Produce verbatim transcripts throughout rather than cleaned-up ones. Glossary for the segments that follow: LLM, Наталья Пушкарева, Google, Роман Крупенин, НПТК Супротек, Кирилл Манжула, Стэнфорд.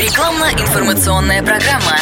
Рекламно-информационная программа.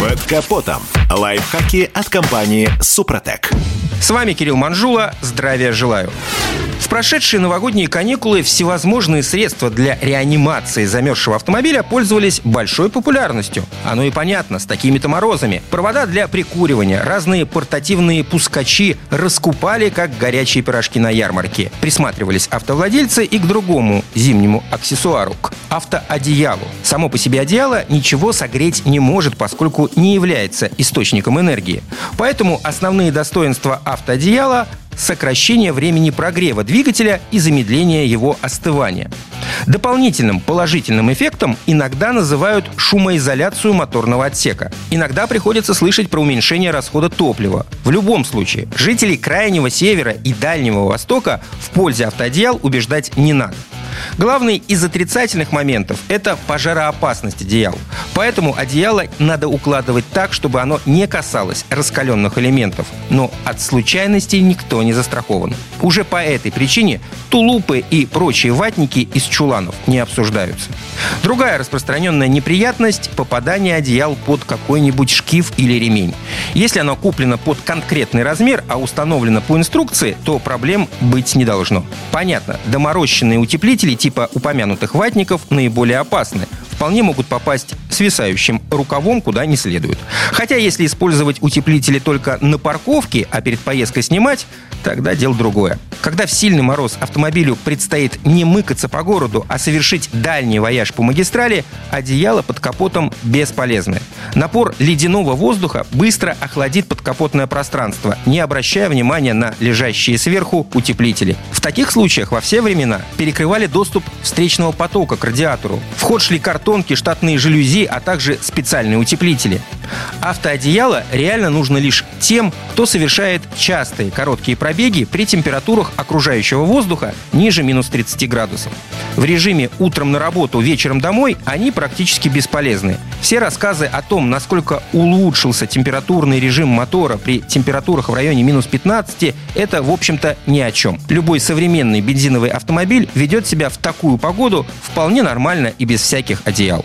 Под капотом. Лайфхаки от компании «Супротек». С вами Кирилл Манжула. Здравия желаю. В прошедшие новогодние каникулы всевозможные средства для реанимации замерзшего автомобиля пользовались большой популярностью. Оно и понятно, с такими-то морозами. Провода для прикуривания, разные портативные пускачи раскупали, как горячие пирожки на ярмарке. Присматривались автовладельцы и к другому зимнему аксессуару, к автоодеялу. Само по себе одеяло ничего согреть не может, поскольку не является источником энергии. Поэтому основные достоинства автоодеяла – сокращение времени прогрева двигателя и замедление его остывания. Дополнительным положительным эффектом иногда называют шумоизоляцию моторного отсека. Иногда приходится слышать про уменьшение расхода топлива. В любом случае, жителей Крайнего Севера и Дальнего Востока в пользе автоодеял убеждать не надо. Главный из отрицательных моментов – это пожароопасность одеял. Поэтому одеяло надо укладывать так, чтобы оно не касалось раскаленных элементов. Но от случайностей никто не застрахован. Уже по этой причине тулупы и прочие ватники из чуланов не обсуждаются. Другая распространенная неприятность – попадание одеял под какой-нибудь шкив или ремень. Если оно куплено под конкретный размер, а установлено по инструкции, то проблем быть не должно. Понятно, доморощенные утеплители типа упомянутых ватников наиболее опасны. Вполне могут попасть свисающим рукавом куда не следует. Хотя если использовать утеплители только на парковке, а перед поездкой снимать, тогда дело другое. Когда в сильный мороз автомобилю предстоит не мыкаться по городу, а совершить дальний вояж по магистрали, одеяло под капотом бесполезны. Напор ледяного воздуха быстро охладит подкапотное пространство, не обращая внимания на лежащие сверху утеплители. В таких случаях во все времена перекрывали доступ встречного потока к радиатору. В ход шли картонки, штатные жалюзи, а также специальные утеплители. Автоодеяло реально нужно лишь тем, кто совершает частые короткие пробеги при температурах окружающего воздуха ниже минус тридцати градусов. В режиме «утром на работу, вечером домой» они практически бесполезны. Все рассказы о том, насколько улучшился температурный режим мотора при температурах в районе минус пятнадцати, это, в общем-то, ни о чем. Любой современный бензиновый автомобиль ведет себя в такую погоду вполне нормально и без всяких одеял.